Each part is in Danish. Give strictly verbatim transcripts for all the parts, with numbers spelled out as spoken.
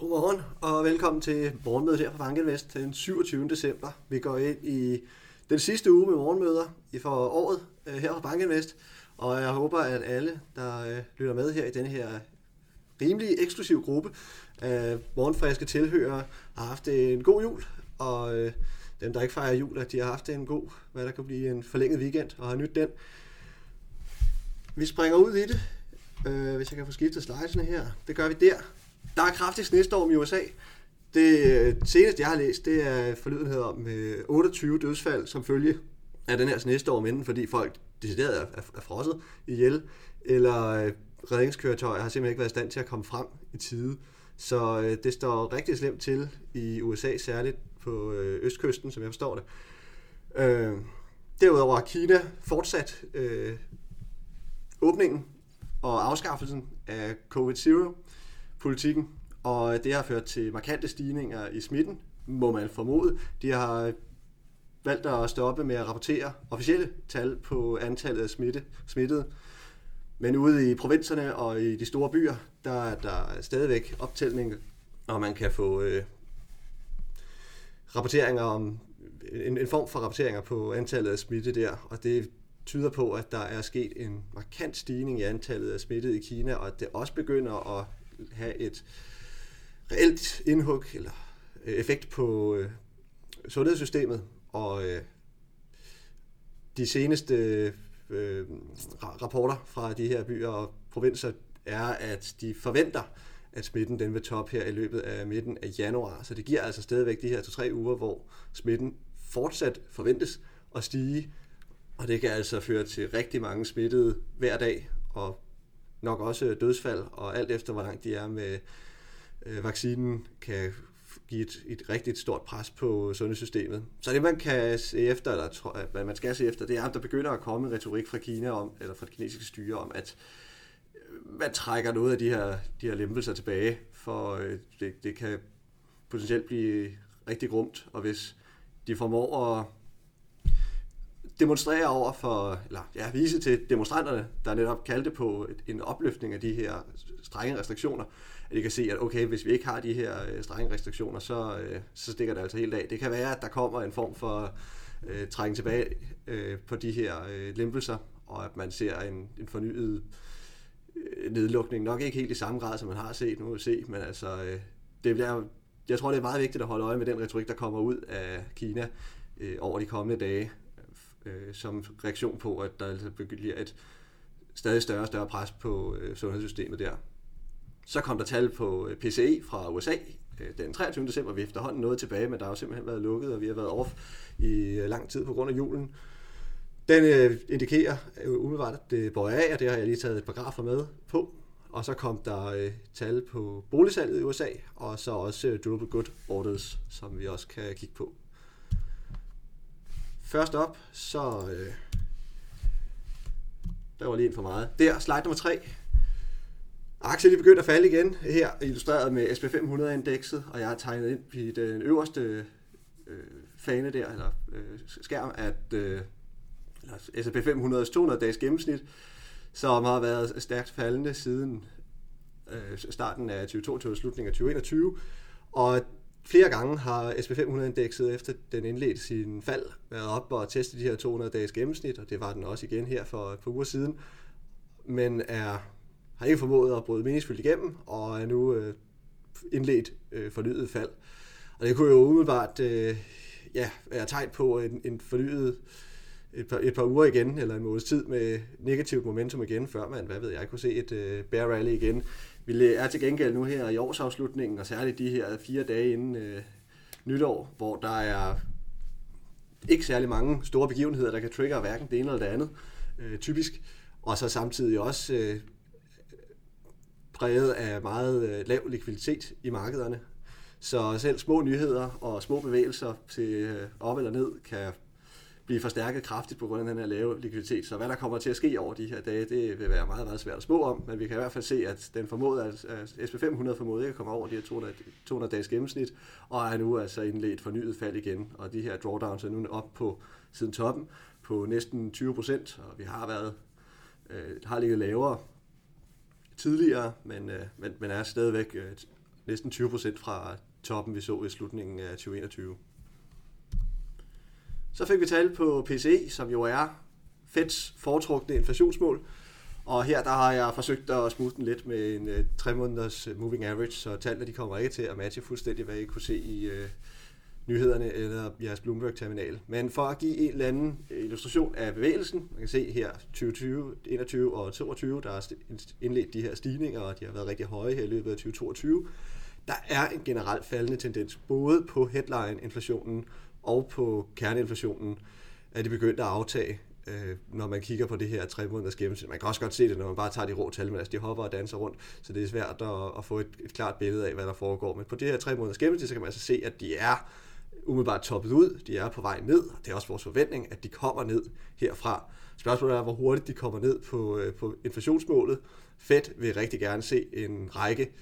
God morgen og velkommen til morgenmødet her fra Bankinvest den syvogtyvende december. Vi går ind i den sidste uge med morgenmøder for året her fra Bankinvest, og jeg håber, at alle, der lytter med her i denne her rimelig eksklusiv gruppe af morgenfriske tilhører, har haft en god jul, og dem, der ikke fejrer jul, at de har haft en god, hvad der kan blive en forlænget weekend, og har nydt den. Vi springer ud i det, hvis jeg kan få skiftet slidesene her. Det gør vi der. Der er kraftig snestorm i U S A. Det seneste, jeg har læst, det er forlydenhed om otteogtyve dødsfald som følge af den her snestorm, enten fordi folk decideret er frosset ihjel, eller redningskøretøjer har simpelthen ikke været i stand til at komme frem i tide. Så det står rigtig slemt til i U S A, særligt på østkysten, som jeg forstår det. Derudover har Kina fortsat åbningen og afskaffelsen af covid nitten politikken, og det har ført til markante stigninger i smitten, må man formode. De har valgt at stoppe med at rapportere officielle tal på antallet af smitte, smittede. Men ude i provinserne og i de store byer, der er der stadigvæk optælling, og man kan få øh, rapporteringer om, en, en form for rapporteringer på antallet af smitte der, og det tyder på, at der er sket en markant stigning i antallet af smittede i Kina, og at det også begynder at have et reelt indhug eller effekt på øh, sundhedssystemet, og øh, de seneste øh, rapporter fra de her byer og provinser er, at de forventer, at smitten den vil toppe her i løbet af midten af januar. Så det giver altså stadigvæk de her to-tre uger, hvor smitten fortsat forventes at stige, og det kan altså føre til rigtig mange smittede hver dag, og nok også dødsfald, og alt efter, hvor langt de er med øh, vaccinen, kan give et, et rigtig stort pres på sundhedssystemet. Så det, man kan se efter, eller hvad man skal se efter, det er, at der begynder at komme en retorik fra Kina om, eller fra det kinesiske styre om, at man trækker noget af de her, de her lempelser tilbage, for øh, det, det kan potentielt blive rigtig grumt, og hvis de formår at demonstrere over for, eller ja, vise til demonstranterne, der netop kaldte på en opløftning af de her strenge restriktioner, at de kan se, at okay, hvis vi ikke har de her strenge restriktioner, så, så stikker det altså helt af. Det kan være, at der kommer en form for øh, trækken tilbage øh, på de her øh, lempelser, og at man ser en, en fornyet øh, nedlukning. Nok ikke helt i samme grad, som man har set, nu må vi se, men altså, øh, det bliver, jeg tror, det er meget vigtigt at holde øje med den retorik, der kommer ud af Kina øh, over de kommende dage, som reaktion på, at der altså bliver et stadig større og større pres på sundhedssystemet der. Så kom der tal på P C E fra U S A den treogtyvende december. Vi efterhånden nåede tilbage, men der har jo simpelthen været lukket, og vi har været off i lang tid på grund af julen. Den indikerer umiddelbart, at det bøjer af, og det har jeg lige taget et par grafer med på. Og så kom der tal på boligsalget i U S A, og så også durable good orders, som vi også kan kigge på. Først op, så øh, der var lige en for meget. Der, slide nummer tre. Aktier, de begyndte at falde igen. Her illustreret med S og P fem hundrede-indekset, og jeg har tegnet ind i den øverste øh, fane der, eller øh, skærm, at øh, S og P fem hundredes to hundrede-dages gennemsnit, som har været stærkt faldende siden øh, starten af tyve toogtyve og slutningen af tyve enogtyve, og flere gange har S og P fem hundrede-indekset efter den indledte sin fald været op og testet de her to hundrede-dages gennemsnit, og det var den også igen her for et par uger siden, men er, har ikke formået at bryde meningsfyldt igennem, og er nu øh, indledt øh, fornyet fald. Og det kunne jo umiddelbart øh, ja, være tegn på en, en fornyet et par, et par uger igen, eller en måneds tid med negativt momentum igen, før man, hvad ved jeg, kunne se et øh, bear rally igen. Vi er til gengæld nu her i årsafslutningen, og særligt de her fire dage inden øh, nytår, hvor der er ikke særlig mange store begivenheder, der kan trigge hverken det ene eller det andet, øh, typisk. Og så samtidig også øh, præget af meget øh, lav likviditet i markederne. Så selv små nyheder og små bevægelser til øh, op eller ned kan blive forstærket kraftigt på grund af den her lave likviditet. Så hvad der kommer til at ske over de her dage, det vil være meget, meget svært at spå om, men vi kan i hvert fald se, at den formodede, at S og P fem hundrede formodede ikke kommer over de her to hundrede-dages gennemsnit, og er nu altså indledt fornyet fald igen, og de her drawdowns er nu op på siden toppen på næsten tyve procent, og vi har været øh, har ligget lavere tidligere, men, øh, men, men er stadigvæk øh, næsten tyve procent fra toppen, vi så i slutningen af tyve enogtyve. Så fik vi tal på P C E, som jo er Feds foretrukne inflationsmål. Og her der har jeg forsøgt at smutte den lidt med en tre måneders moving average, så tallene de kommer ikke til at matche fuldstændig, hvad I kunne se i øh, nyhederne eller jeres Bloomberg-terminal. Men for at give en eller anden illustration af bevægelsen, man kan se her tyve tyve, enogtyve og toogtyve, der er indledt de her stigninger, og de har været rigtig høje her i løbet af tyve toogtyve. Der er en generelt faldende tendens, både på headline-inflationen og på kerneinflationen, at det begyndte at aftage, når man kigger på det her tre måneders gennemsnit. Man kan også godt se det, når man bare tager de rå tal, men altså de hopper og danser rundt, så det er svært at få et, et klart billede af, hvad der foregår. Men på det her tre måneders gennemsnit, så kan man altså se, at de er umiddelbart toppet ud, de er på vej ned, og det er også vores forventning, at de kommer ned herfra. Spørgsmålet er, hvor hurtigt de kommer ned på, på inflationsmålet. Fed vil rigtig gerne se en række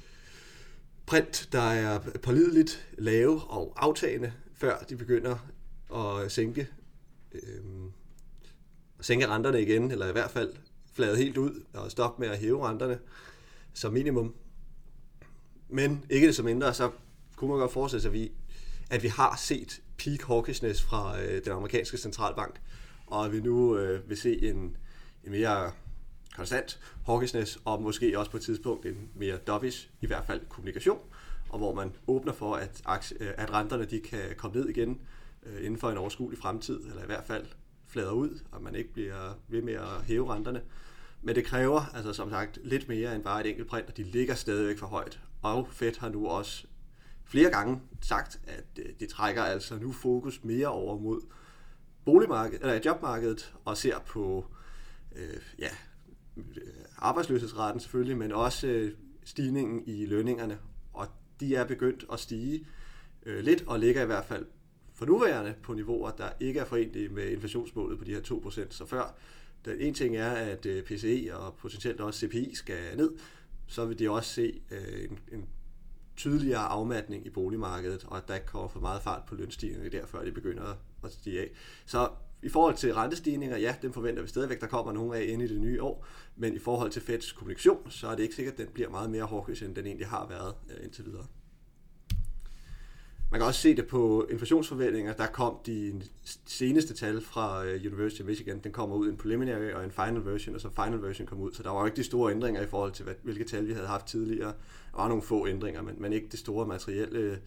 print, der er pålideligt lave og aftagende, før de begynder at sænke øhm, sænke renterne igen, eller i hvert fald flade helt ud og stoppe med at hæve renterne som minimum. Men ikke det som mindre, så kunne man godt forestille sig, at vi, at vi har set peak hawkishness fra øh, den amerikanske centralbank, og at vi nu øh, vil se en, en mere konstant hawkishness, og måske også på et tidspunkt en mere dovish, i hvert fald kommunikation, og hvor man åbner for, at, at renterne de kan komme ned igen øh, inden for en overskuelig fremtid, eller i hvert fald flader ud, og man ikke bliver ved med at hæve renterne. Men det kræver, altså som sagt, lidt mere end bare et enkelt print, og de ligger stadigvæk for højt. Og Fed har nu også flere gange sagt, at de trækker altså nu fokus mere over mod boligmarkedet, eller jobmarkedet, og ser på øh, ja, arbejdsløshedsraten selvfølgelig, men også øh, stigningen i lønningerne. Og de er begyndt at stige øh, lidt, og ligger i hvert fald for nuværende på niveauer, der ikke er forenlige med inflationsmålet på de her to procent. Så før den ene ting er, at P C E og potentielt også C P I skal ned, så vil de også se en, en tydeligere afmatning i boligmarkedet, og at der ikke kommer for meget fart på lønstigningerne der, før de begynder at stige af. Så i forhold til rentestigninger, ja, dem forventer vi stadigvæk, der kommer nogen af inde i det nye år, men i forhold til Feds kommunikation, så er det ikke sikkert, at den bliver meget mere hawkish, end den egentlig har været indtil videre. Man kan også se det på inflationsforventninger. Der kom de seneste tal fra University of Michigan. Den kommer ud en preliminary og en final version, og så final version kom ud. Så der var jo ikke de store ændringer i forhold til, hvilke tal vi havde haft tidligere. Der var nogle få ændringer, men, men ikke det store materielle,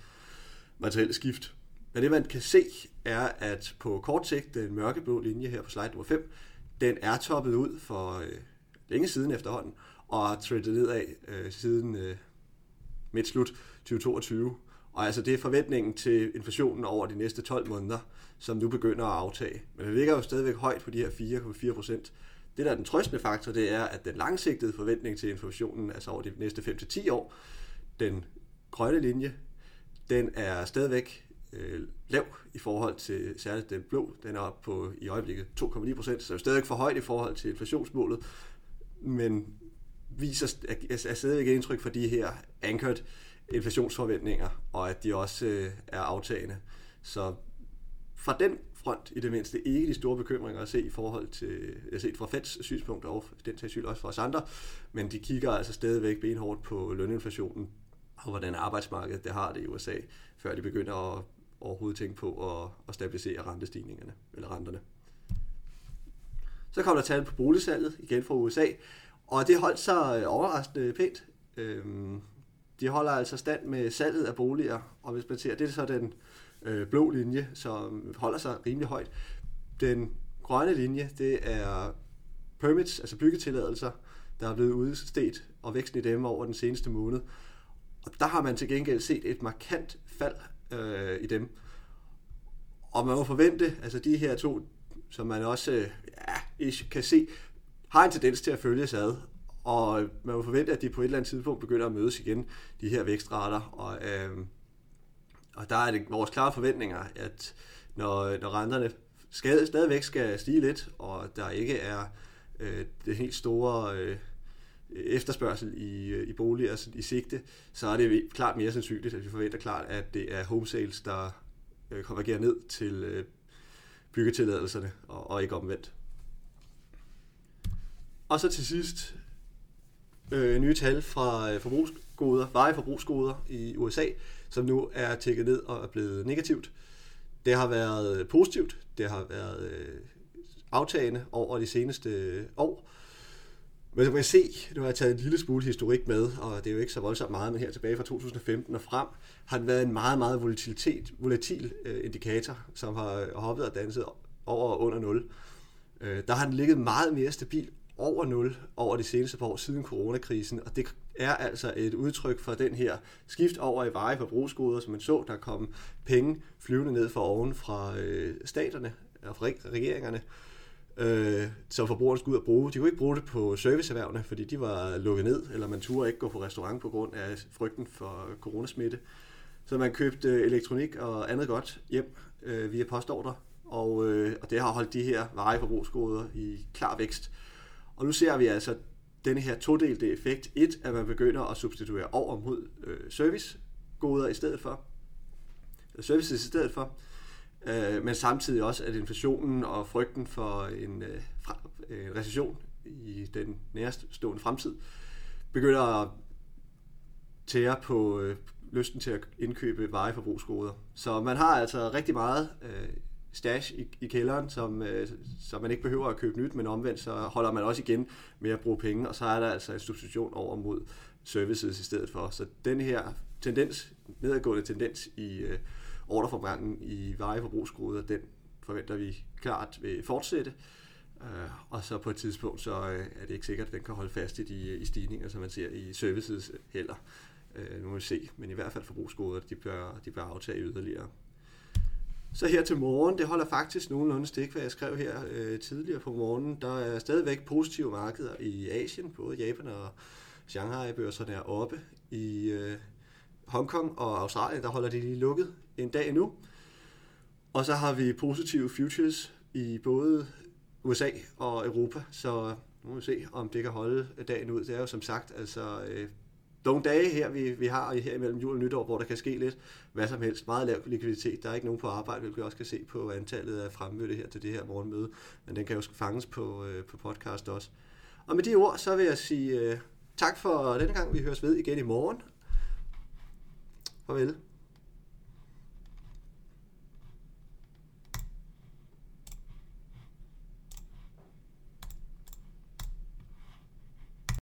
materielle skift. Men det man kan se er, at på kort sigt, den mørkeblå linje her på slide nummer fem, den er toppet ud for øh, længe siden efterhånden, og er trendet nedad øh, siden øh, midt slut tyve toogtyve. Og altså det er forventningen til inflationen over de næste tolv måneder, som nu begynder at aftage. Men det ligger jo stadigvæk højt på de her fire komma fire procent. Det, der er den trøstende faktor, det er, at den langsigtede forventning til inflationen, altså over de næste fem til ti år, den grønne linje, den er stadigvæk øh, lav i forhold til særligt den blå. Den er oppe på i øjeblikket to komma ni procent, så er stadigvæk for højt i forhold til inflationsmålet, men viser, er stadigvæk et indtryk for de her anchored inflationsforventninger, og at de også øh, er aftagende. Så fra den front i det mindste ikke de store bekymringer at se i forhold til, jeg set fra Feds synspunkt og den tager skyld også fra os andre, men de kigger altså stadigvæk benhårdt på løninflationen og hvordan arbejdsmarkedet det har det i U S A, før de begynder at overhovedet tænke på at, at stabilisere rentestigningerne, eller renterne. Så kom der tal på boligsalget igen fra U S A, og det holdt sig overraskende pænt. Øhm, De holder altså stand med salget af boliger, og hvis man ser, det er så den øh, blå linje, som holder sig rimelig højt. Den grønne linje, det er permits, altså byggetilladelser, der er blevet udstedt, og væksten i dem over den seneste måned. Og der har man til gengæld set et markant fald øh, i dem. Og man må forvente, altså de her to, som man også øh, ja, kan se, har en tendens til at følges ad. Og man må forvente, at de på et eller andet tidspunkt begynder at mødes igen, de her vækstrater. Og, øh, og der er det vores klare forventninger, at når, når renterne skal, stadigvæk skal stige lidt, og der ikke er øh, det helt store øh, efterspørgsel i, i boliger i sigte, så er det klart mere sandsynligt, at vi forventer klart, at det er home sales, der øh, konvergerer ned til øh, byggetilladelserne, og, og ikke omvendt. Og så til sidst øh, nye tal fra forbrugsgoder, varige forbrugsgoder i U S A, som nu er tækket ned og er blevet negativt. Det har været positivt, det har været øh, aftagende over de seneste år. Men som man kan se, nu har jeg taget en lille smule historik med, og det er jo ikke så voldsomt meget, men her tilbage fra to tusind og femten og frem, har den været en meget, meget volatilitet, volatil øh, indikator, som har hoppet og danset over og under nul. Øh, der har den ligget meget mere stabil over nul over de seneste par år siden coronakrisen, og det er altså et udtryk for den her skift over i varige forbrugsgoder, som man så, der kom penge flyvende ned fra oven fra øh, staterne og fra regeringerne, øh, som forbrugerne skulle ud og bruge. De kunne ikke bruge det på serviceerhvervene, fordi de var lukket ned, eller man turde ikke gå på restaurant på grund af frygten for coronasmitte. Så man købte elektronik og andet godt hjem øh, via postordre, og, øh, og det har holdt de her varige forbrugsgoder i klar vækst. Og nu ser vi altså denne her todelte effekt. Et, at man begynder at substituere over mod øh, servicegoder i stedet for. Services i stedet for. Øh, men samtidig også, at inflationen og frygten for en øh, øh, recession i den nærstående fremtid, begynder at tære på øh, lysten til at indkøbe varige forbrugsgoder. Så man har altså rigtig meget øh, stash i, i kælderen, som, øh, som man ikke behøver at købe nyt, men omvendt så holder man også igen med at bruge penge, og så er der altså en substitution over mod services i stedet for. Så den her tendens, nedadgående tendens i øh, ordreforbrændingen i varige forbrugsgoder, den forventer vi klart vil fortsætte, øh, og så på et tidspunkt, så øh, er det ikke sikkert, at den kan holde fast i de i stigninger, som man ser i services heller. Øh, nu må vi se, men i hvert fald forbrugsgoder, de bør, de bør aftage yderligere. Så her til morgen, det holder faktisk nogenlunde stik, hvad jeg skrev her øh, tidligere på morgenen. Der er stadigvæk positive markeder i Asien, både Japan og Shanghai-børserne er oppe. I øh, Hongkong og Australien, der holder de lige lukket en dag endnu. Og så har vi positive futures i både U S A og Europa, så nu må vi se, om det kan holde dagen ud. Det er jo som sagt altså Øh, nogle dage her, vi, vi har her imellem jul og nytår, hvor der kan ske lidt hvad som helst. Meget lav likviditet. Der er ikke nogen på arbejde, hvilket vi også kan se på antallet af fremmødte her til det her morgenmøde. Men den kan jo fanges på, øh, på podcast også. Og med de ord, så vil jeg sige øh, tak for denne gang. Vi høres ved igen i morgen. Farvel.